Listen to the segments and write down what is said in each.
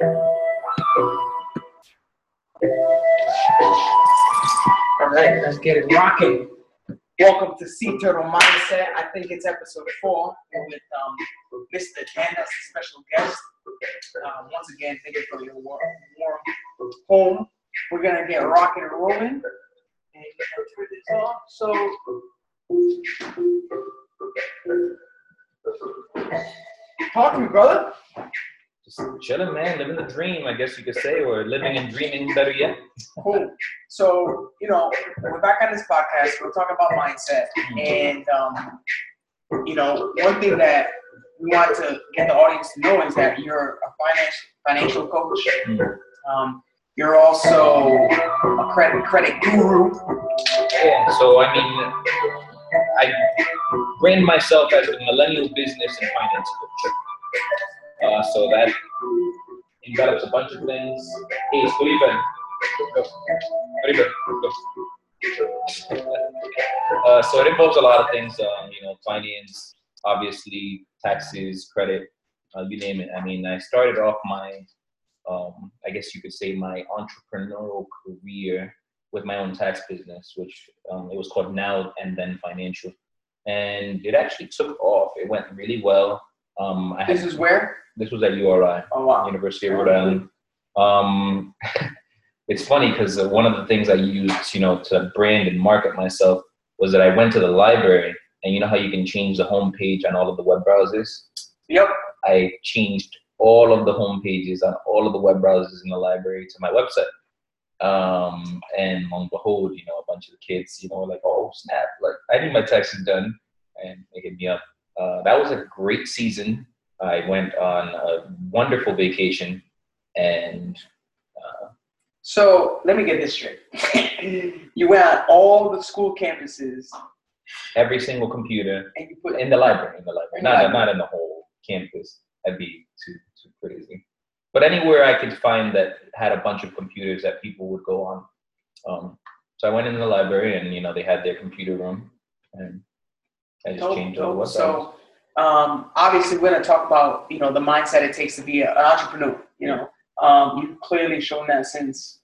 All right, let's get it rocking. Welcome to Sea Turtle Mindset. I think it's episode 4. We're with Mr. Ben as a special guest. Once again, thank you for your warm home. We're gonna get rocking and rolling, and turn this off. Talk to me, brother. Just chilling, man, living the dream, I guess you could say, or living and dreaming, better yet. Cool. So, you know, we're back on this podcast. We're talking about mindset. And, you know, one thing that we want to get the audience to know is that you're a financial coach. You're also a credit guru. Yeah, so, I mean, I brand myself as a millennial business and finance coach. So that envelops a bunch of things. Hey, Sturiban. Go. Sturiban. Go. So it involves a lot of things, you know, finance, obviously, taxes, credit, you name it. I mean, I started off my, I guess you could say my entrepreneurial career with my own tax business, which it was called Now and Then Financial. And it actually took off. It went really well. This was at URI, oh, wow. University of Rhode Island. It's funny because one of the things I used, you know, to brand and market myself was that I went to the library, and you know how you can change the homepage on all of the web browsers? Yep. I changed all of the homepages on all of the web browsers in the library to my website. And lo and behold, you know, a bunch of the kids, you know, were like, oh, snap, like, I need my taxes done. And they hit me up. That was a great season. I went on a wonderful vacation, and so let me get this straight. You went on all the school campuses, every single computer, and you put in the library, not in the whole campus. That'd be too crazy. But anywhere I could find that had a bunch of computers that people would go on. So I went into the library, and you know they had their computer room, and I just changed all the websites. So obviously we're going to talk about, you know, the mindset it takes to be an entrepreneur, you know. You've clearly shown that since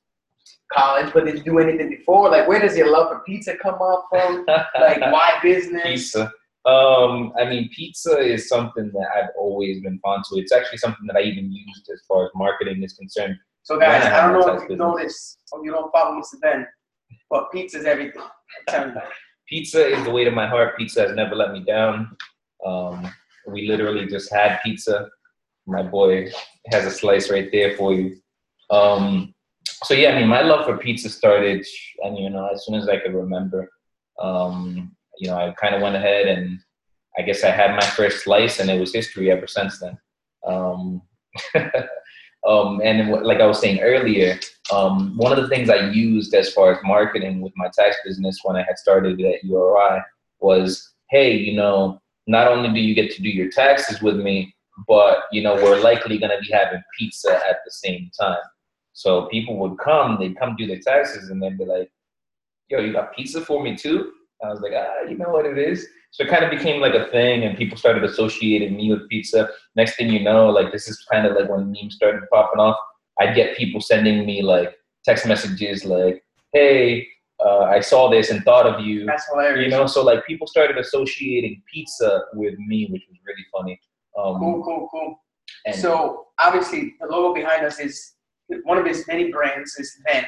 college, but did you do anything before? Like, where does your love for pizza come up from? Like, why business? Pizza. I mean, pizza is something that I've always been fond to. It's actually something that I even used as far as marketing is concerned. So guys, I don't know if you noticed or you don't follow Mr. Ben, but pizza is everything. I'm telling you. Pizza is the way to my heart. Pizza has never let me down. We literally just had pizza. My boy has a slice right there for you. So yeah, I mean, my love for pizza started, and you know, as soon as I could remember, you know, I kind of went ahead and I guess I had my first slice, and it was history ever since then. And like I was saying earlier, one of the things I used as far as marketing with my tax business when I had started at URI was, hey, you know, not only do you get to do your taxes with me, but, you know, we're likely going to be having pizza at the same time. So people would come, they'd come do their taxes, and they'd be like, yo, you got pizza for me too? I was like, you know what it is? So it kind of became like a thing, and people started associating me with pizza. Next thing you know, like, this is kind of like when memes started popping off. I'd get people sending me, like, text messages like, hey, I saw this and thought of you. That's hilarious. You know, so, like, people started associating pizza with me, which was really funny. Cool. And so, obviously, the logo behind us is one of his many brands is Venn.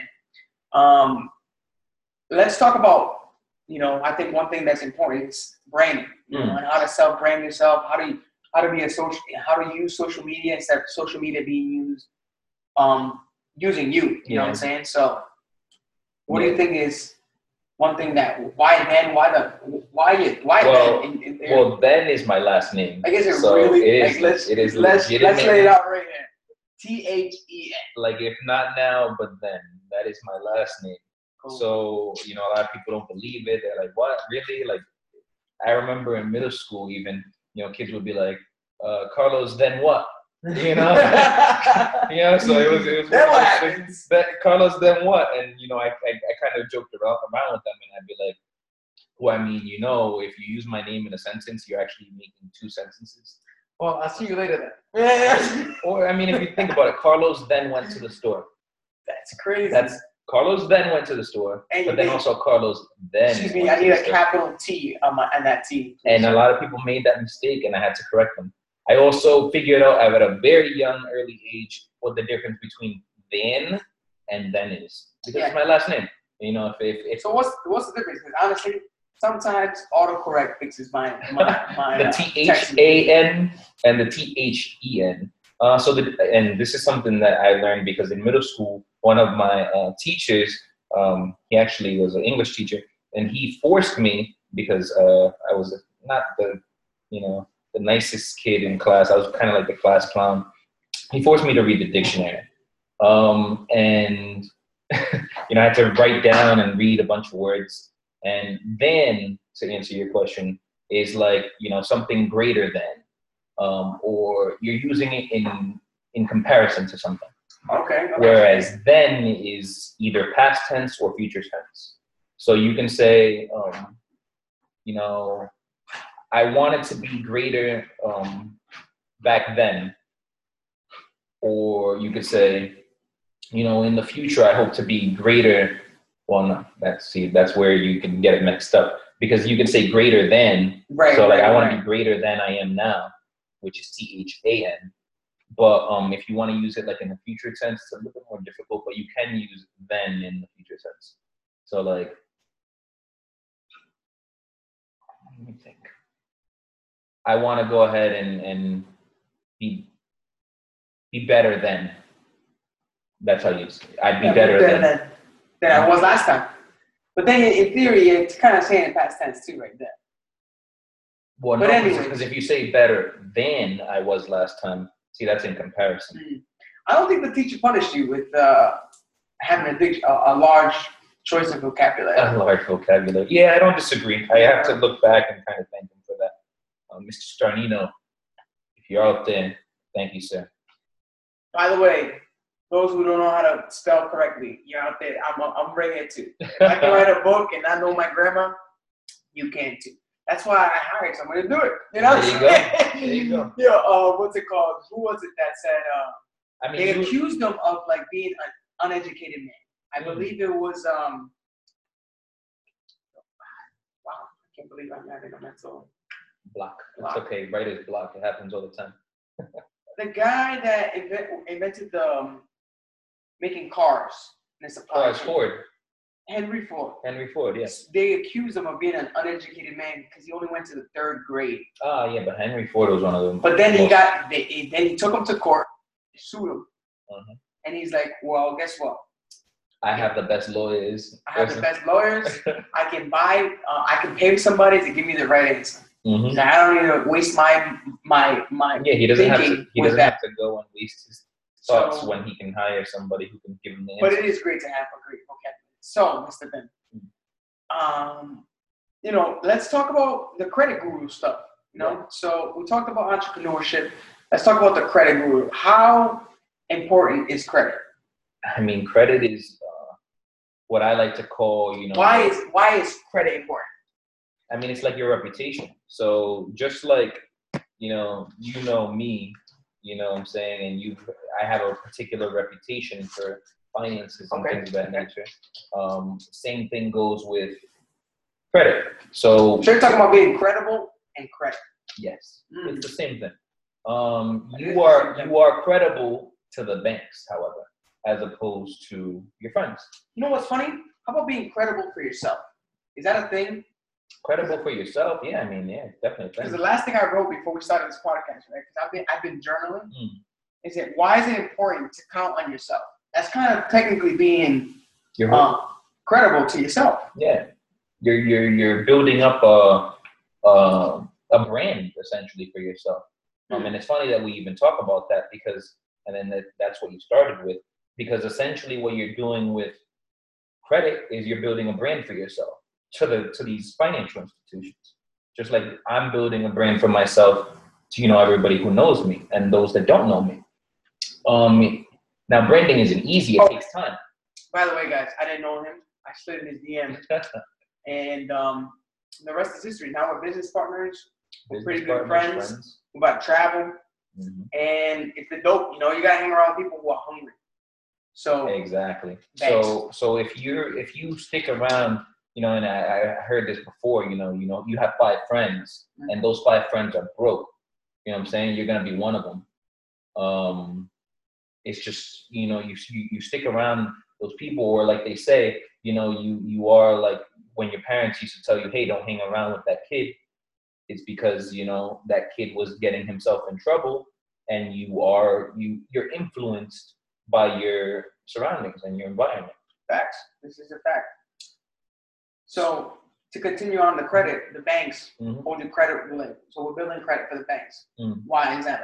Let's talk about, you know, I think one thing that's important is branding, you know, and how to self-brand yourself, how to use social media instead of social media being used, using you, you know what I'm saying? So what do you think is one thing that, why Then? Well, Ben is my last name. I guess it's so really, it is legitimate. Let's lay it out right here. THEN. Like, if not now, but then, that is my last name. Cool. So, you know, a lot of people don't believe it. They're like, what? Really? Like, I remember in middle school even, you know, kids would be like, Carlos, then what? You know? You know, so it was then what happens? Carlos, then what? And, you know, I kind of joked around with them, and I'd be like, well, I mean, you know, if you use my name in a sentence, you're actually making two sentences. Well, I'll see you later then. Or, I mean, if you think about it, Carlos then went to the store. That's crazy. Carlos then went to the store, and but then also Carlos then. Excuse me, I need a capital T on that T. And a lot of people made that mistake, and I had to correct them. I also figured out at a very young, early age what the difference between then and then is. Because it's my last name. You know, if so, what's the difference? Because honestly, sometimes autocorrect fixes my the THAN and the THEN. And this is something that I learned because in middle school, one of my teachers, he actually was an English teacher, and he forced me because I was not the nicest kid in class. I was kind of like the class clown. He forced me to read the dictionary, and I had to write down and read a bunch of words. And then, to answer your question, is like something greater than. Or you're using it in comparison to something. Okay. Whereas then is either past tense or future tense. So you can say, I wanted to be greater back then. Or you could say, in the future, I hope to be greater. Well, no, that's where you can get it mixed up. Because you can say greater than. Right. So I want to be greater than I am now, which is THAN. But if you want to use it in the future tense, it's a little bit more difficult, but you can use then in the future tense. So let me think. I want to go ahead and be better than. That's how you use it. I'd be better than I was last time. But then in theory, it's kind of saying past tense too right there. Well, but no, because if you say better than I was last time, see, that's in comparison. I don't think the teacher punished you with having a large choice of vocabulary. A large vocabulary. Yeah, I don't disagree. I have to look back and kind of thank him for that. Mr. Starnino, if you're out there, thank you, sir. By the way, those who don't know how to spell correctly, you're out there. I'm right here, too. If I can write a book and I know my grammar, you can, too. That's why I hired someone to do it. There you go. Yeah. What's it called? Who was it that said? They accused him of being an uneducated man. I believe it was. Wow, I can't believe I'm having a mental block. It's okay. Writer's block. It happens all the time. The guy that invented the making cars and supply. Oh, it's Ford. Henry Ford. Henry Ford, yes. They accused him of being an uneducated man because he only went to the third grade. Ah, yeah, but Henry Ford was one of them. But then he took him to court, sued him, and he's like, "Well, guess what? I have the best lawyers. I can buy. I can pay somebody to give me the right answer. So I don't need to waste my. Yeah, he doesn't have to. He doesn't have to go and waste his thoughts when he can hire somebody who can give him the answer. But it is great to have a great vocabulary. So, Mr. Ben, let's talk about the credit guru stuff, Yeah. So we talked about entrepreneurship. Let's talk about the credit guru. How important is credit? I mean, credit is what I like to call, Why is credit important? I mean, it's like your reputation. So just like, me, what I'm saying, and I have a particular reputation for finances and things of that nature. Same thing goes with credit. So you're talking about being credible and credit. Yes, it's the same thing. You are credible to the banks, however, as opposed to your friends. You know what's funny? How about being credible for yourself? Is that a thing? Credible for yourself? Yeah, it's definitely. Because the last thing I wrote before we started this podcast, right? Because I've been journaling. Is that why is it important to count on yourself? That's kind of technically being credible to yourself. Yeah, you're building up a brand essentially for yourself. And it's funny that we even talk about that because, and then that's what you started with, because essentially what you're doing with credit is you're building a brand for yourself to these financial institutions. Just like I'm building a brand for myself to everybody who knows me and those that don't know me. Now, branding isn't easy. It takes time. By the way, guys, I didn't know him. I slid in his DM. And the rest is history. Now we're business partners. We're pretty good friends. We're about to travel. Mm-hmm. And it's the dope, you know, you got to hang around people who are hungry. So exactly. Thanks. So if you stick around, you know, and I heard this before, you know, you have 5 friends, mm-hmm. and those 5 friends are broke. You know what I'm saying? You're gonna be one of them. It's just, you know, you stick around those people, or like they say, you know, you are like when your parents used to tell you, hey, don't hang around with that kid. It's because, you know, that kid was getting himself in trouble, and you're influenced by your surroundings and your environment. Facts. This is a fact. So to continue on the credit, the banks mm-hmm. hold your credit limit. So we're building credit for the banks. Mm-hmm. Why is that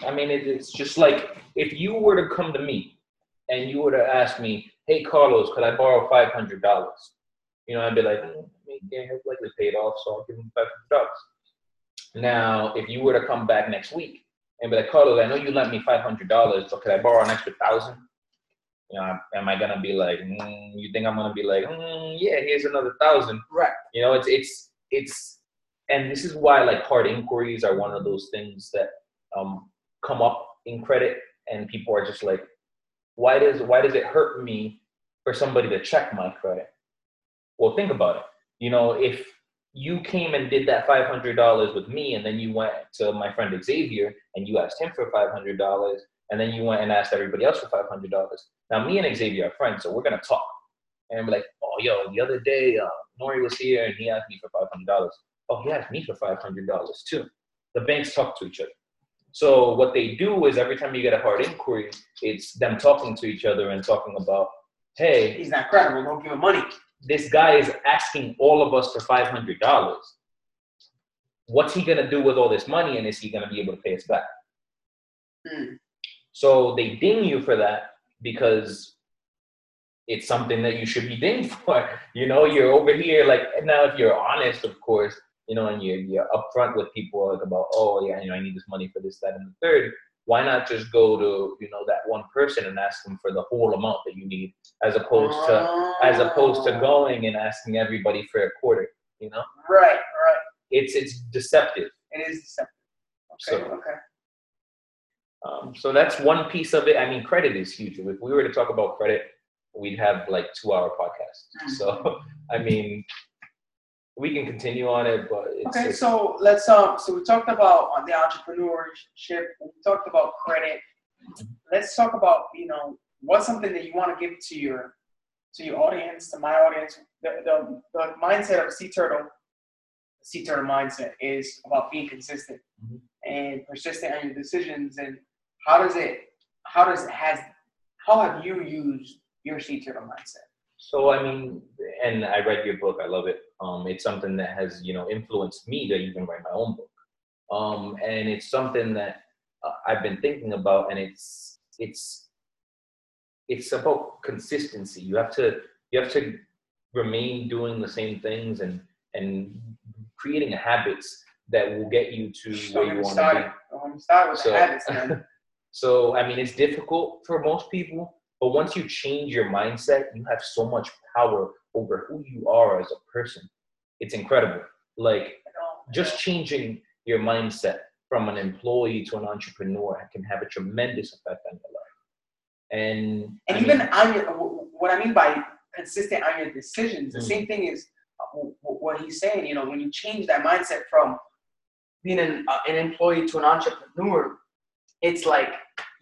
like? I mean, it's just like if you were to come to me and you were to ask me, hey, Carlos, could I borrow $500? You know, I'd be like, yeah, he'll likely pay it off, so I'll give him $500. Now, if you were to come back next week and be like, Carlos, I know you lent me $500, so could I borrow an extra $1,000? You know, am I gonna be like, you think I'm gonna be like, yeah, here's another $1,000? Right. You know, it's, and this is why like hard inquiries are one of those things that come up in credit, and people are just like, why does it hurt me for somebody to check my credit? Well, think about it. You know, if you came and did that $500 with me, and then you went to my friend Xavier and you asked him for $500, and then you went and asked everybody else for $500. Now, me and Xavier are friends, so we're going to talk. And we're like, oh, yo, the other day, Nori was here, and he asked me for $500. Oh, he asked me for $500, too. The banks talk to each other. So what they do is every time you get a hard inquiry, it's them talking to each other and talking about, hey, he's not credible, don't give him money. This guy is asking all of us for $500. What's he going to do with all this money, and is he going to be able to pay us back? Mm. So they ding you for that because it's something that you should be dinged for. You know, you're over here, like, now if you're honest, of course, you know, and you're upfront with people like about, oh, yeah, you know, I need this money for this, that, and the third. Why not just go to, you know, that one person and ask them for the whole amount that you need, as opposed to going and asking everybody for a quarter, you know? Right, right. It's deceptive. It is deceptive. Okay, so, okay. So that's one piece of it. I mean, credit is huge. If we were to talk about credit, we'd have like 2-hour podcasts. Mm-hmm. So, I mean, we can continue on it, but it's... Okay, so let's, so we talked about the entrepreneurship, we talked about credit. Let's talk about, you know, what's something that you want to give to your audience, to my audience. The mindset of a sea turtle mindset is about being consistent, mm-hmm. and persistent on your decisions. And how have you used your sea turtle mindset? So, I mean, and I read your book. I love it. It's something that has, you know, influenced me to even write my own book. And it's something that I've been thinking about, and it's about consistency. You have to remain doing the same things and creating habits that will get you to where you want to be. I'm starting with the habits, man. So, I mean, it's difficult for most people. But once you change your mindset, you have so much power over who you are as a person. It's incredible. Like, just changing your mindset from an employee to an entrepreneur can have a tremendous effect on your life. And I mean, even on your, what I mean by consistent on your decisions, the mm-hmm. same thing is what he's saying. You know, when you change that mindset from being an employee to an entrepreneur, it's like,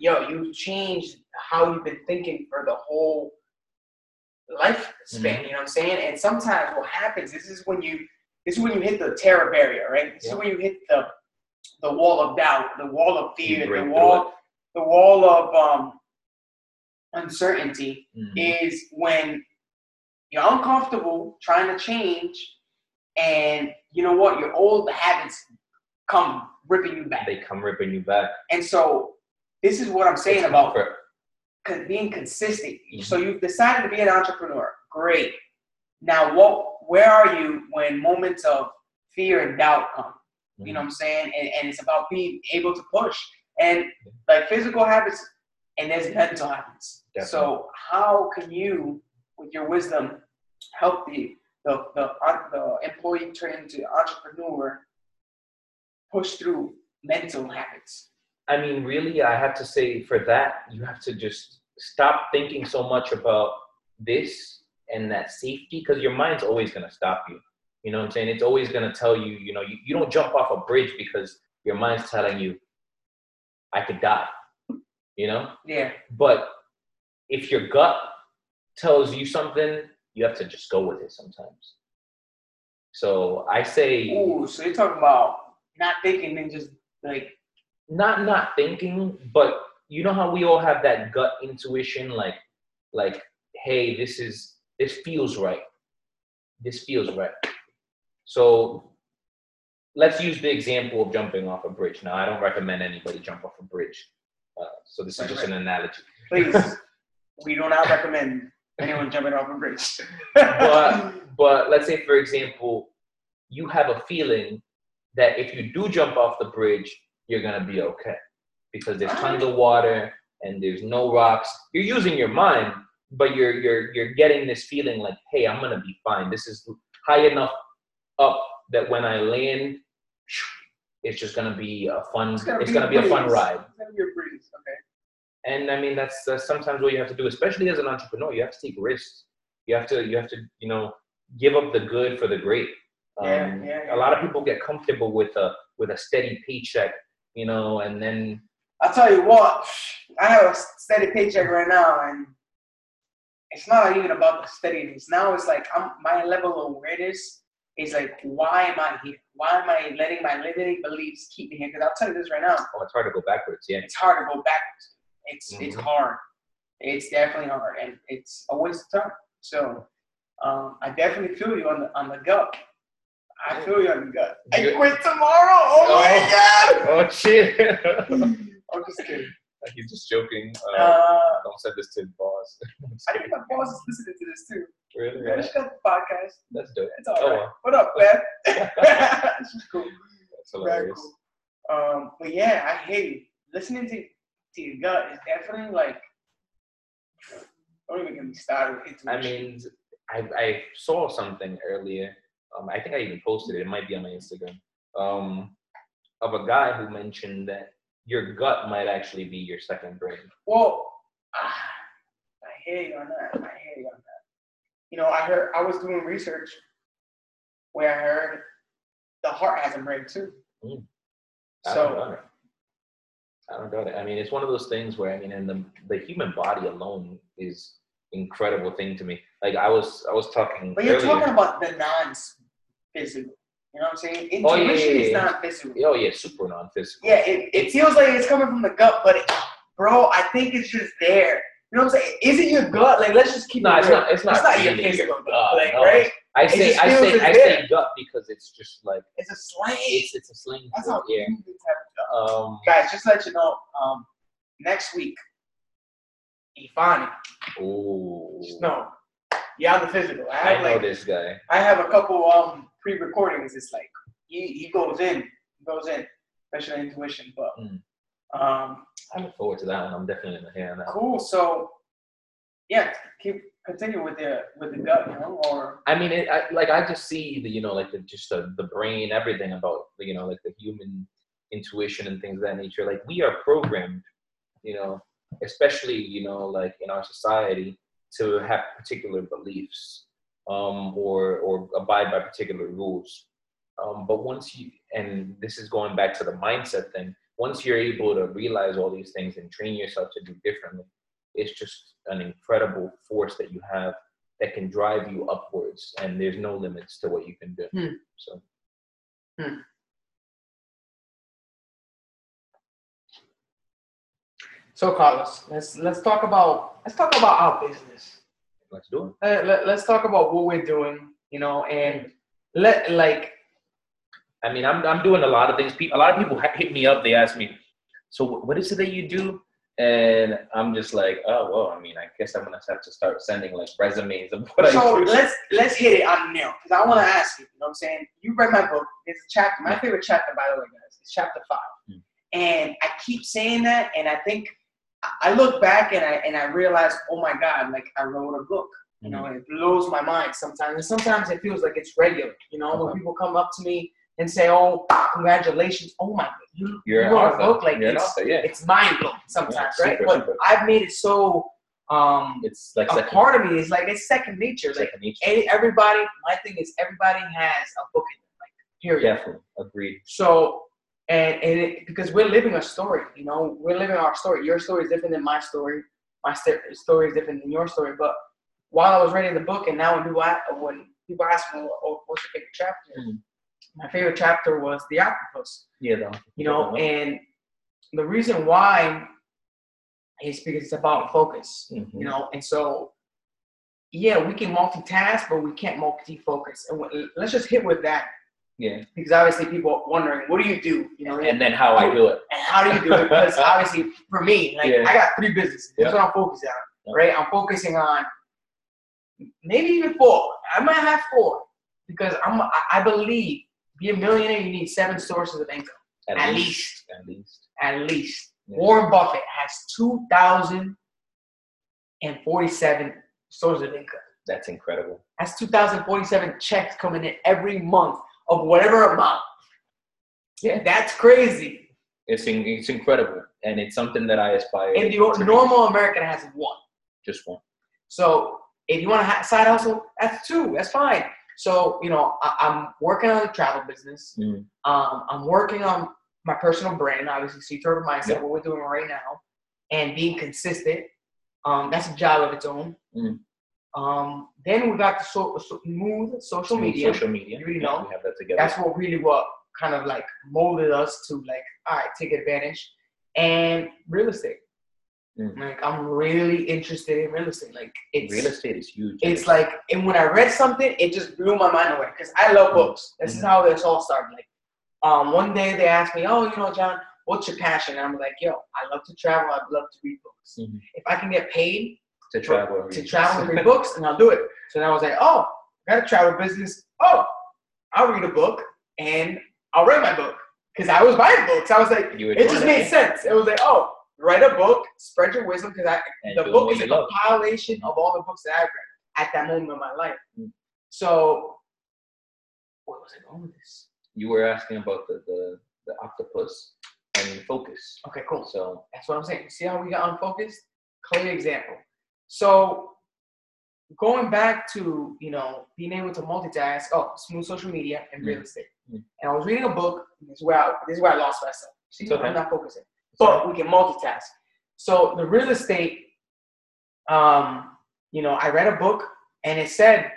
yo, you've changed how you've been thinking for the whole life span, mm-hmm. you know what I'm saying? And sometimes what happens, this is when you hit the terror barrier, right? This is when you hit the wall of doubt, the wall of fear, the wall of uncertainty, mm-hmm. is when you're uncomfortable trying to change, and you know what? Your old habits come ripping you back. They come ripping you back. And so this is what I'm saying about being consistent. Mm-hmm. So you've decided to be an entrepreneur. Great. Now, where are you when moments of fear and doubt come? Mm-hmm. You know what I'm saying? And it's about being able to push. And like physical habits, and there's mental habits. Definitely. So how can you, with your wisdom, help the employee turn into entrepreneur push through mental habits? I mean, really, I have to say for that, you have to just stop thinking so much about this and that safety, because your mind's always going to stop you. You know what I'm saying? It's always going to tell you, you know, you don't jump off a bridge because your mind's telling you, I could die, you know? Yeah. But if your gut tells you something, you have to just go with it sometimes. So I say... Ooh, so you're talking about not thinking and just like... Not thinking, but you know how we all have that gut intuition, like, hey, this feels right. This feels right. So let's use the example of jumping off a bridge. Now, I don't recommend anybody jump off a bridge. So this is just an analogy. Please, we do not recommend anyone jumping off a bridge. but let's say, for example, you have a feeling that if you do jump off the bridge, you're going to be okay. Because there's tons of water and there's no rocks. You're using your mind, but you're getting this feeling like, hey, I'm going to be fine. This is high enough up that when I land, it's just going to be a fun, it's going to be a fun ride. It's going to be a breeze, okay. And I mean, that's sometimes what you have to do, especially as an entrepreneur. You have to take risks. You have to, you know, give up the good for the great. Yeah. A lot of people get comfortable with a steady paycheck, you know, and then. I'll tell you what, I have a steady paycheck right now, and it's not even about the steadiness. Now it's like my level of awareness is like, why am I here? Why am I letting my limiting beliefs keep me here? Because I'll tell you this right now. Oh, it's hard to go backwards, yeah. It's hard. It's definitely hard, and it's always tough. So I definitely feel you on the gut. I feel you on the gut. I quit tomorrow. Oh my God. Oh shit. I'm just kidding. He's just joking. Don't say this to his boss. I think my boss is listening to this too. Really? Yeah, she got the podcast. That's dope. It's all right. What up, Beth? She's cool. That's hilarious. Cool. But yeah, I hate it. Listening to your gut is definitely like, don't even get me started. I mean, I saw something earlier. I think I even posted it. It might be on my Instagram. Of a guy who mentioned that your gut might actually be your second brain. Well, I hear you on that. You know, I was doing research where I heard the heart has a brain too. I don't doubt it. I mean, it's one of those things where, I mean, and the human body alone is incredible thing to me. Like I was talking. But you're talking about the non-physical. You know what I'm saying? Intuition is not physical. Oh yeah, super non-physical. Yeah, it feels like it's coming from the gut, but I think it's just there. You know what I'm saying? Is it your gut? Like, let's just keep it real. It's not your physical gut, like, no. Right? I say gut because it's just like it's a slang. It's a slang. That's how you have gut. Guys, just to let you know, next week, Ifani. Oh. No. Yeah, the physical. I know this guy. I have a couple pre-recordings. It's like he goes in, especially intuition. But I look forward to that one. I'm definitely gonna hear that. Cool. So yeah, continue with the gut, you know. Or I mean, I just see the, you know, like the brain, everything about, you know, like the human intuition and things of that nature. Like we are programmed, you know, especially, you know, like in our society, to have particular beliefs or abide by particular rules. But once you, and this is going back to the mindset thing, once you're able to realize all these things and train yourself to do differently, it's just an incredible force that you have that can drive you upwards, and there's no limits to what you can do. So Carlos, let's talk about our business. Let's do it. Let's talk about what we're doing, you know, and I mean, I'm doing a lot of things. A lot of people hit me up. They ask me, so what is it that you do? And I'm just like, oh, well, I mean, I guess I'm gonna have to start sending like resumes of what I do. So let's hit it on now, because I want to ask you. You know what I'm saying? You read my book. It's a chapter. My favorite chapter, by the way, guys. It's chapter 5. And I keep saying that, and I think I look back and I realize, oh my God, like I wrote a book, you know, and it blows my mind sometimes. And sometimes it feels like it's regular, you know, when people come up to me and say, oh, congratulations, oh my God, you're going to look like this. Yeah. It's mind-blowing sometimes, yeah, right? But I've made it so, it's like a part of me is like, it's second nature. Second nature. Everybody, my thing is everybody has a book in them, like, period. Definitely, agreed. So, and it, because we're living a story, you know, we're living our story. Your story is different than my story. My story is different than your story. But while I was reading the book, and now when people ask me, oh, what's your favorite chapter? Mm-hmm. My favorite chapter was the octopus. Yeah, though. You know, and the reason why is because it's about focus. Mm-hmm. You know, and so yeah, we can multitask, but we can't multi-focus. And let's just hit with that. Yeah. Because obviously people are wondering, what do you do? You know, and then how I do it. And how do you do it? Because obviously for me, like I got 3 businesses. That's what I'm focusing on. Right? I'm focusing on maybe even 4. I might have 4 because I believe. Be a millionaire, you need 7 sources of income. At least. Yeah. Warren Buffett has 2,047 sources of income. That's incredible. That's 2,047 checks coming in every month of whatever amount. Yeah. That's crazy. It's incredible. And it's something that I aspire to. And the normal American has 1. Just 1. So if you want to side hustle, that's 2. That's fine. So, you know, I'm working on the travel business. Mm. I'm working on my personal brand, obviously, Sea Turtle Mindset, what we're doing right now, and being consistent. That's a job of its own. Mm. Then we got the smooth social media. Social media. You really know. We have that together. That's what kind of like molded us to like, all right, take advantage. And real estate. Like, I'm really interested in real estate. Like, real estate is huge. It's like, and when I read something, it just blew my mind away because I love books. This is how this all started. Like, one day they asked me, oh, you know, John, what's your passion? And I'm like, yo, I love to travel. I love to read books. Mm-hmm. If I can get paid to travel and read books, and I'll do it. So then I was like, oh, I got a travel business. Oh, I'll read a book and I'll write my book because I was buying books. I was like, it just made sense. It was like, oh. Write a book, spread your wisdom, because the book is a compilation of all the books that I've read at that moment of my life. Mm. So, what was I going with this? You were asking about the octopus and focus. Okay, cool. So that's what I'm saying. See how we got unfocused? Clear example. So, going back to, you know, being able to multitask. Oh, smooth social media and real estate. Mm. And I was reading a book. This is where I lost myself. See, I'm not focusing. But we can multitask. So the real estate, you know, I read a book and it said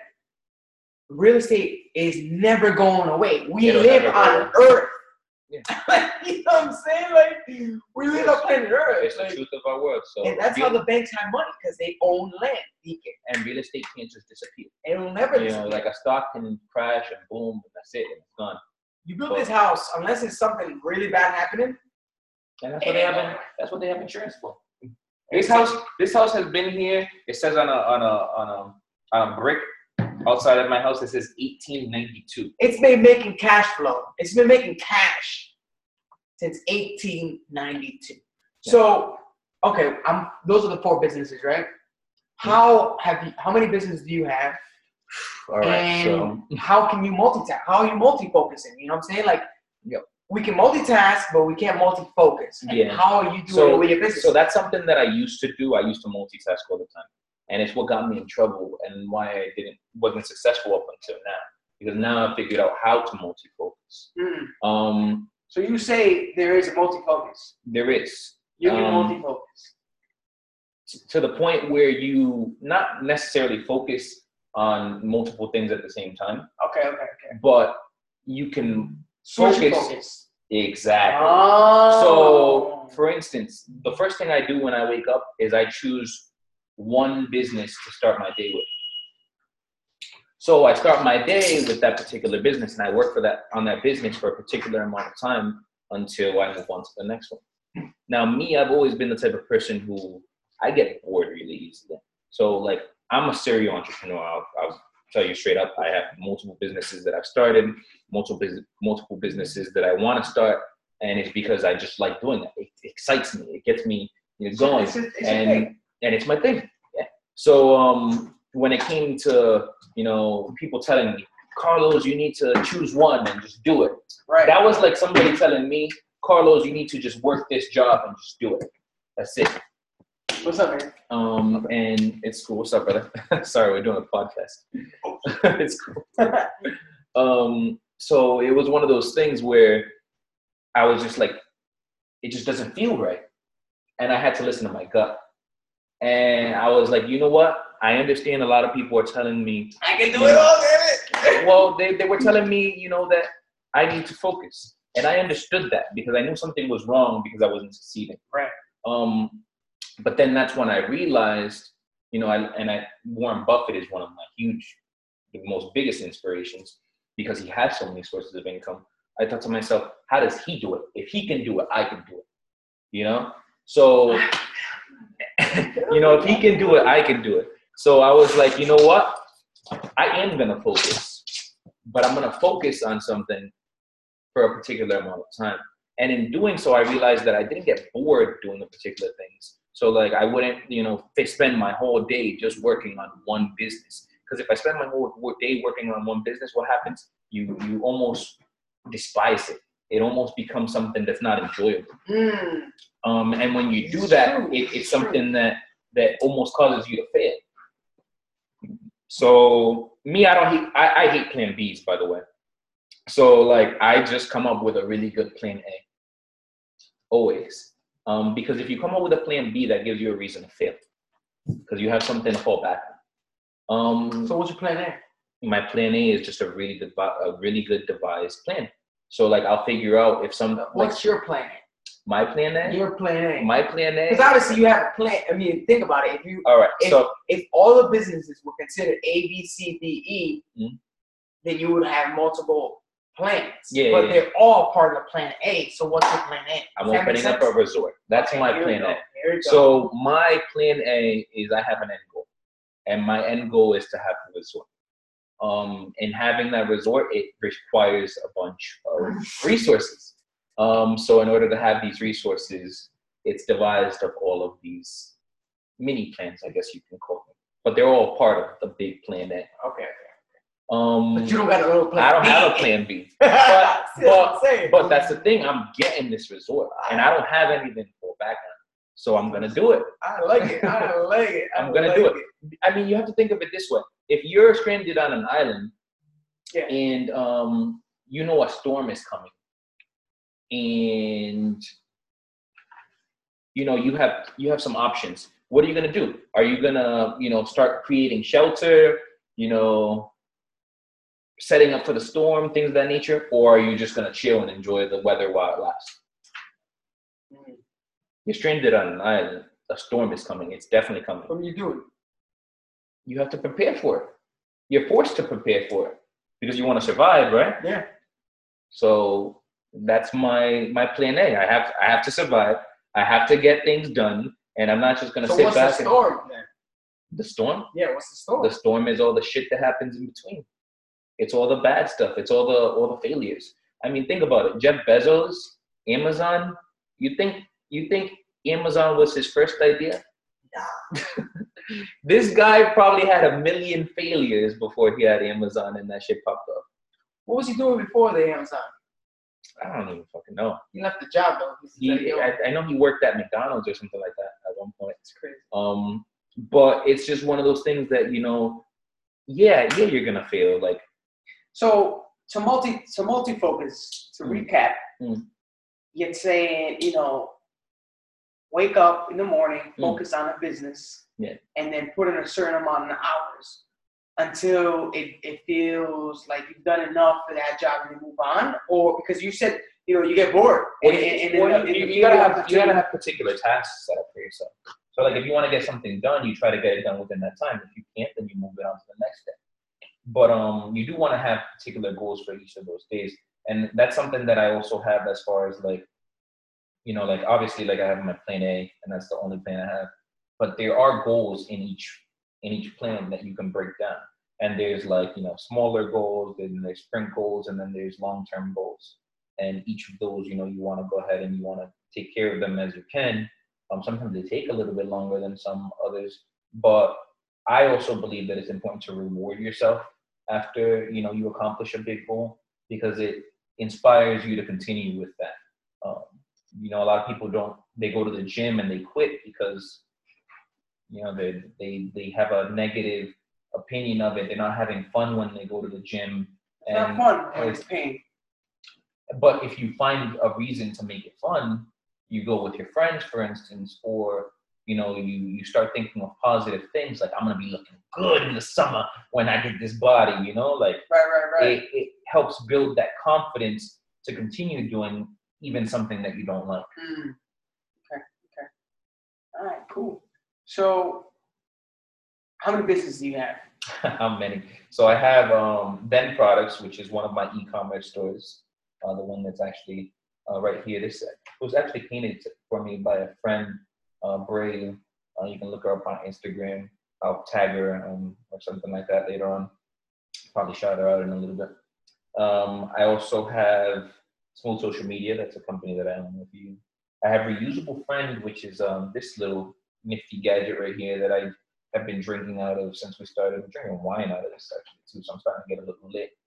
real estate is never going away. We live on Earth. Yeah. You know what I'm saying? Like, we live on planet Earth. It's like, the truth of our world. So, and that's how the banks have money, because they own land. And real estate can't just disappear. It'll never disappear. You know, like a stock can crash and boom, and that's it, and it's gone. You build this house, unless it's something really bad happening. And that's what they have insurance for. This house has been here. It says on a brick outside of my house. It says 1892. It's been making cash flow. It's been making cash since 1892. Yeah. So, okay, those are the 4 businesses, right? How many businesses do you have? All right. And so, how can you multitask? How are you multi-focusing? You know what I'm saying? Like, yep. We can multitask, but we can't multi-focus. And how are you doing it with your business? So that's something that I used to do. I used to multitask all the time. And it's what got me in trouble and why I wasn't successful up until now. Because now I figured out how to multi-focus. Mm. So you say there is a multi-focus? There is. You can multi-focus. To the point where you not necessarily focus on multiple things at the same time. Okay. But you can... Focus. Exactly. Oh. So, for instance, the first thing I do when I wake up is I choose one business to start my day with. So I start my day with that particular business, and I work on that business for a particular amount of time until I move on to the next one. Now, me, I've always been the type of person who I get bored really easily. So, like, I'm a serial entrepreneur. I'll tell you straight up, I have multiple businesses that I've started, multiple businesses that I want to start, and it's because I just like doing that. It excites me. It gets me going, and it's my thing. Yeah. So when it came to people telling me, Carlos, you need to choose one and just do it. Right. That was like somebody telling me, Carlos, you need to just work this job and just do it. That's it. What's up, man? And it's cool. What's up, brother? Sorry, we're doing a podcast. It's cool. So it was one of those things where I was just like, it just doesn't feel right. And I had to listen to my gut. And I was like, you know what? I understand a lot of people are telling me, I can do it all, damn it. Well, they were telling me, you know, that I need to focus. And I understood that because I knew something was wrong because I wasn't succeeding. Right. But then that's when I realized, you know, Warren Buffett is one of my biggest inspirations because he has so many sources of income. I thought to myself, how does he do it? If he can do it, I can do it, you know? So, you know, if he can do it, I can do it. So I was like, you know what? I am going to focus, but I'm going to focus on something for a particular amount of time. And in doing so, I realized that I didn't get bored doing the particular things. So like I wouldn't, you know, spend my whole day just working on one business. Because if I spend my whole day working on one business, what happens? You almost despise it. It almost becomes something that's not enjoyable. Mm. And when you do that, it's something that almost causes you to fail. So me, I hate plan Bs, by the way. So like I just come up with a really good plan A. Always. Because if you come up with a plan B, that gives you a reason to fail. Because you have something to fall back on. So what's your plan A? My plan A is just a really good devised plan. So like I'll figure out if some. What's your plan A? My plan A. Your plan A. My plan A. Because obviously you have a plan. I mean, think about it. If all the businesses were considered A, B, C, D, E, mm-hmm. then you would have multiple plans. Yeah, but they're all part of the plan A. So what's your plan A? I'm opening up a resort. That's my plan A. So my plan A is I have an end goal, and my end goal is to have a resort. And having that resort, it requires a bunch of resources. So in order to have these resources, it's devised of all of these mini plans, I guess you can call them. But they're all part of the big plan A. Okay. But you don't got a little plan B. I don't have a plan B. But that's the thing. I'm getting this resort, and I don't have anything to fall back on. So I'm going to do it. I like it. I'm going to do it. I mean, you have to think of it this way. If you're stranded on an island and you know a storm is coming and you know you have some options, what are you going to do? Are you going to, you know, start creating shelter, you know, setting up for the storm, things of that nature, or are you just going to chill and enjoy the weather while it lasts? Mm-hmm. You're stranded on an island. A storm is coming. It's definitely coming. What are you doing? You have to prepare for it. You're forced to prepare for it because you want to survive, right? Yeah. So that's my plan A. I have to survive. I have to get things done, and I'm not just going to sit back. So what's the storm then? The storm? Yeah. What's the storm? The storm is all the shit that happens in between. It's all the bad stuff. It's all the failures. I mean, think about it. Jeff Bezos, Amazon. You think Amazon was his first idea? No. This guy probably had 1 million failures before he had Amazon, and that shit popped up. What was he doing before the Amazon? I don't even fucking know. He left the job though. I know he worked at McDonald's or something like that at one point. It's crazy. But it's just one of those things that, you know, yeah, you're gonna fail. Like, so to multi-focus, to recap, you're saying, you know, wake up in the morning, focus on a business. Yeah. And then put in a certain amount of hours until it feels like you've done enough for that job and you move on, or because you said, you know, you get bored. You gotta have particular tasks set up for yourself. So like if you want to get something done, you try to get it done within that time. If you can't, then you move it on to the next day. But you do want to have particular goals for each of those days, and that's something that I also have as far as like, you know, like obviously like I have my plan A, and that's the only plan I have. But there are goals in each plan that you can break down. And there's like, you know, smaller goals, then there's sprint goals, and then there's long-term goals. And each of those, you know, you want to go ahead and you want to take care of them as you can. Sometimes they take a little bit longer than some others. But I also believe that it's important to reward yourself after, you know, you accomplish a big goal, because it inspires you to continue with that. You know, a lot of people don't, they go to the gym and they quit because, you know, they have a negative opinion of it. They're not having fun when they go to the gym. It's not fun, it's pain. But if you find a reason to make it fun, you go with your friends, for instance, or, you know, you start thinking of positive things, like, I'm going to be looking good in the summer when I get this body, you know, like, right. It helps build that confidence to continue doing even something that you don't like. Mm. Okay. All right, cool. So how many businesses do you have? How many? So I have Venn Products, which is one of my e-commerce stores, the one that's actually right here. This was actually painted for me by a friend, Brave. You can look her up on Instagram. I'll tag her or something like that later on. Probably shout her out in a little bit. I also have Small Social Media. That's a company that I own with you. I have Reusable Friend, which is this little nifty gadget right here that I have been drinking out of since we started. I'm drinking wine out of this actually too, so I'm starting to get a little lit.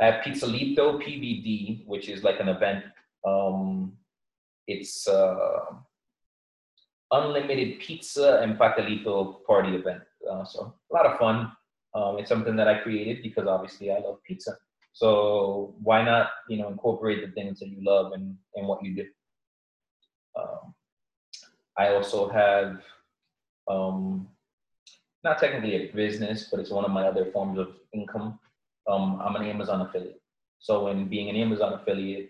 I have Pizzalito PBD, which is like an event. It's unlimited pizza and patelito party event. So a lot of fun. It's something that I created because obviously I love pizza. So why not, you know, incorporate the things that you love and what you do. I also have, not technically a business, but it's one of my other forms of income. I'm an Amazon affiliate. So in being an Amazon affiliate,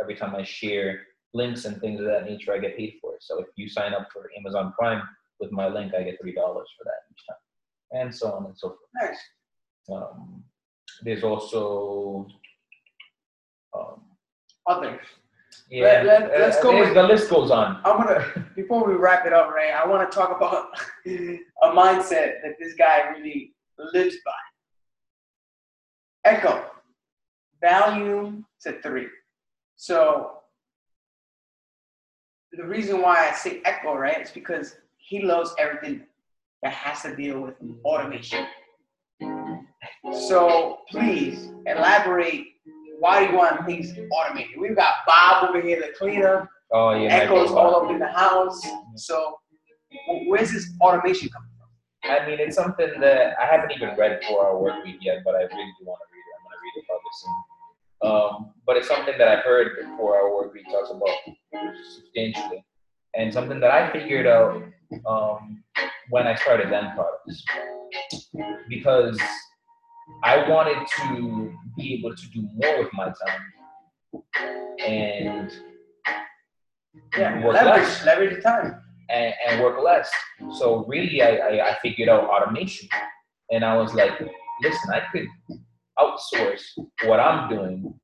every time I share links and things of that nature, I get paid for it. So if you sign up for Amazon Prime with my link, I get $3 for that each time, and so on and so forth. Nice. There's also others. Yeah, let's go. The list goes on. Before we wrap it up, Ray, I want to talk about a mindset that this guy really lives by. Echo, value to three. So the reason why I say echo, right, is because he loves everything that has to deal with automation. So please elaborate. Why do you want things automated? We've got Bob over here, the cleaner. Oh yeah, Echoes all over in the house. So where's this automation coming from? I mean, it's something that I haven't even read Four-Hour Workweek yet, but I really do want to read it. I'm going to read it probably soon. But it's something that I've heard Four-Hour Workweek talks about substantially, and something that I figured out when I started Venn Products, because I wanted to be able to do more with my time and work less. Leverage the time. And work less. So really, I figured out automation. And I was like, listen, I could outsource what I'm doing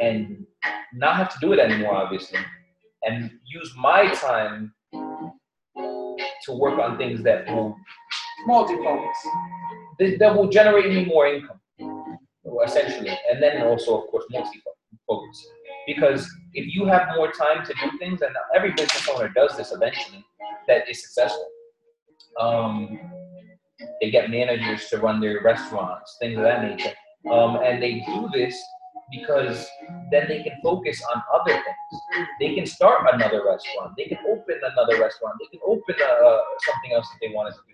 and not have to do it anymore, obviously, and use my time to work on things that will multi-focus. That will generate me more income, essentially, and then also, of course, multi-focus. Because if you have more time to do things, and every business owner does this eventually, that is successful. They get managers to run their restaurants, things of that nature, and they do this because then they can focus on other things. They can start another restaurant. They can open another restaurant. They can open something else that they wanted to do.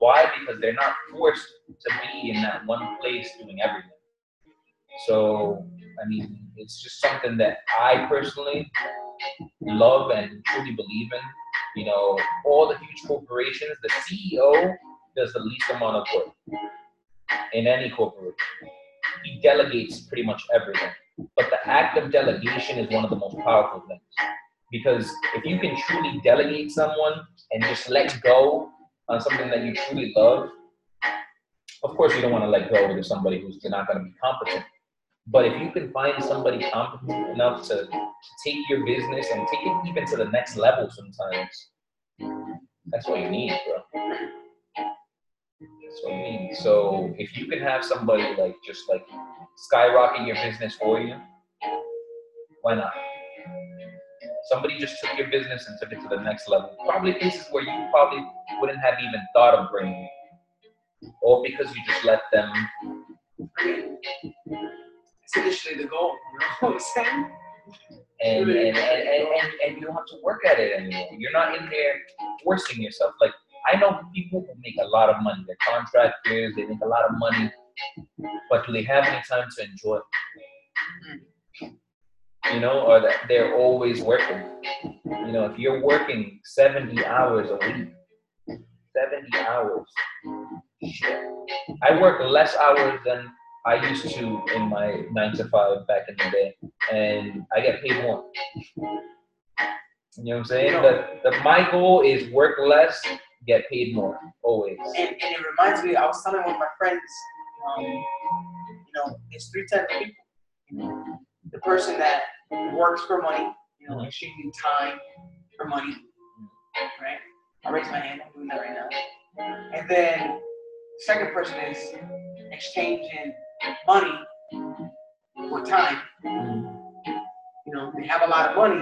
Why? Because they're not forced to be in that one place doing everything. So, I mean, it's just something that I personally love and truly believe in. You know, all the huge corporations, the CEO does the least amount of work in any corporation. He delegates pretty much everything. But the act of delegation is one of the most powerful things. Because if you can truly delegate someone and just let go on something that you truly love, of course you don't want to let go to somebody who's not going to be competent. But if you can find somebody competent enough to take your business and take it even to the next level sometimes, that's what you need, bro. That's what you need. So if you can have somebody like just like skyrocket your business for you, why not? Somebody just took your business and took it to the next level. Probably places where you probably wouldn't have even thought of bringing it, or because you just let them. It's initially the goal, you know what I'm saying? And you don't have to work at it anymore. You're not in there forcing yourself. Like, I know people who make a lot of money. They're contractors, they make a lot of money, but do they have any time to enjoy it? You know, or that they're always working. You know, if you're working 70 hours a week, 70 hours, shit. I work less hours than I used to in my 9-to-5 back in the day, and I get paid more. You know what I'm saying? You know, my goal is work less, get paid more, always. And it reminds me, I was telling one of my friends, you know, there's three types of people. You know, the person that works for money, you know, exchanging time for money, right? I raise my hand, I'm doing that right now. And then the second person is exchanging money for time. You know, they have a lot of money,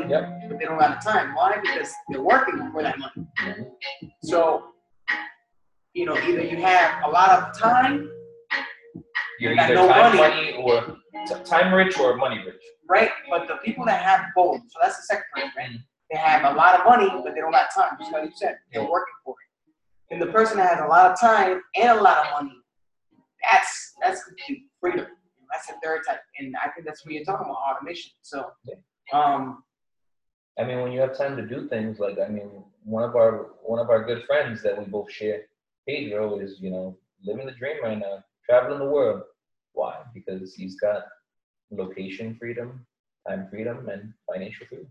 but they don't have the time. Why? Because they're working for that money. So, you know, either you have a lot of time, you're either time rich or money rich. Right, but the people that have both, so that's the second person, right? They have a lot of money, but they don't have time, just like you said, they're working for it. And the person that has a lot of time and a lot of money, that's complete freedom. That's the third type, and I think that's what you're talking about, automation. So, I mean, when you have time to do things, like, I mean, one of our good friends that we both share, Pedro, is, you know, living the dream right now, traveling the world. Why? Because he's got location freedom, time freedom, and financial freedom.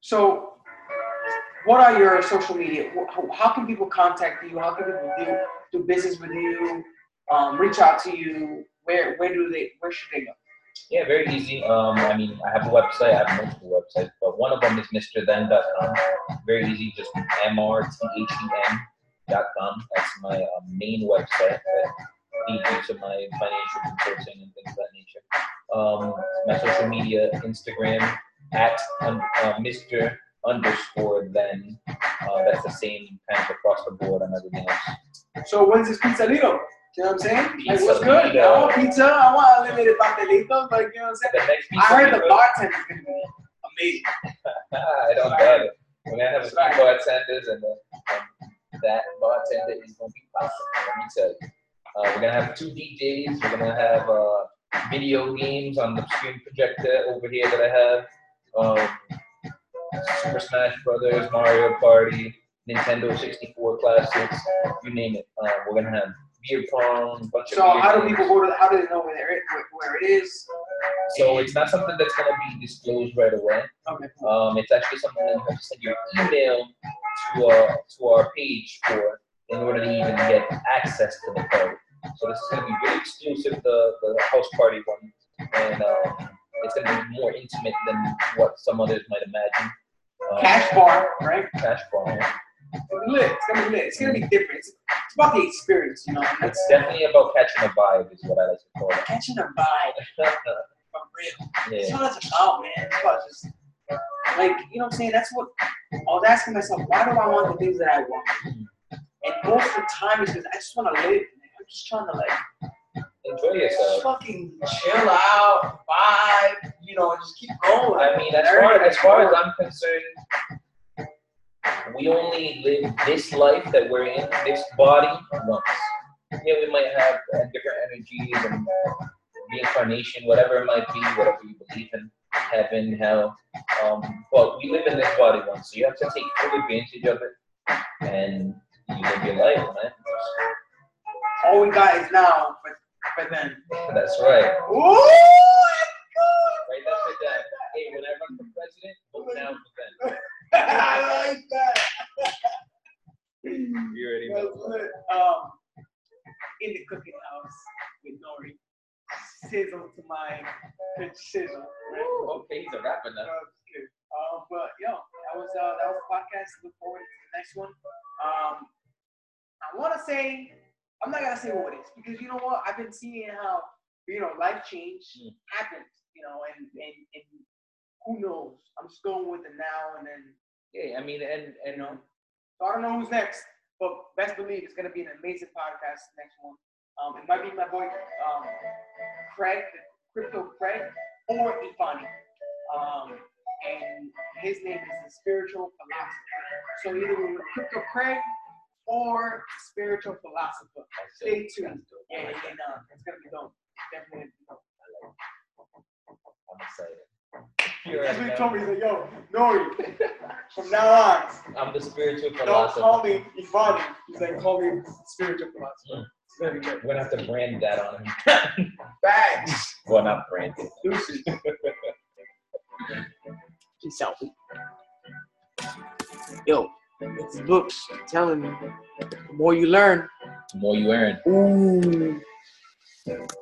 So what are your social media? How can people contact you? How can people do business with you? Reach out to you. Where should they go? Yeah, very easy. I mean, I have a website. I have multiple websites, but one of them is MrThen.com. Very easy, just mrthen.com. That's my main website that leads you to my financial consulting and things of that nature. My social media, Instagram, at Mr. Then. That's the same kind of across the board and everything else. So when's this pizzalito? You know what I'm saying? Like, what's good? I want pizza. I want unlimited pastelito. Like, you know what I'm saying? I heard the bartender's going to be amazing. I don't doubt it. We're going to have a few bartenders, and that bartender is going to be awesome. Let me tell you. We're going to have 2 DJs. We're going to have video games on the screen projector over here that I have. Super Smash Brothers, Mario Party, Nintendo 64 classics, you name it. We're gonna have beer pong, how do they know where it is? So it's not something that's gonna be disclosed right away. Okay. It's actually something that you have to send your email to our page for in order to even get access to the party. So this is gonna be really exclusive, the house party one, and it's gonna be more intimate than what some others might imagine. Cash bar, right? Cash bar. It's gonna be lit. It's gonna be lit. It's gonna be different. It's about the experience, you know. It's definitely about catching a vibe, is what I like to call it. Catching a vibe. For real. Yeah. That's what it's about, man. It's about just, like, you know what I'm saying? That's what I was asking myself. Why do I want the things that I want? And most of the time, it's because I just want to live. I'm just trying to, like, enjoy yourself. Fucking chill out, vibe, you know, just keep going. I mean, as far as I'm concerned, we only live this life that we're in, this body, once. Yeah, we might have different energies and reincarnation, whatever it might be, whatever you believe in, heaven, hell. But we live in this body once, so you have to take full advantage of it, and you live your life, man. All we got is now. But then. That's right. Ooh, right, that's it. Hey, when I run for president, vote now for Ben. I like that. You already know. In the cooking house with Nori, sizzle to my good sizzle. Right? Okay, he's a rapper now. But yo, that was the podcast. Look forward to the next one. I want to say. I'm not gonna say what it is because you know what? I've been seeing how, you know, life change happens. You know? you know, and who knows? I'm just going with the now and then. Yeah, I mean, and you know, so I don't know who's next, but best believe it's going to be an amazing podcast, the next one. It might be my boy Craig, Crypto Craig, or Ifani. And his name is the Spiritual Philosopher. So either we're Crypto Craig or Spiritual Philosopher. Stay tuned. And it's going to be dope. Definitely going to be dope. I'm excited. That's what he told me. He said, yo, Nori, from now on, I'm the Spiritual Philosopher. Don't call me Ifani. He's like, call me Spiritual Philosopher. We're going to have to brand that on him. Bags. Well, not brand it. Deuces. Peace out. Yo, it's books. I'm telling you, the more you learn, the more you earn. Ooh.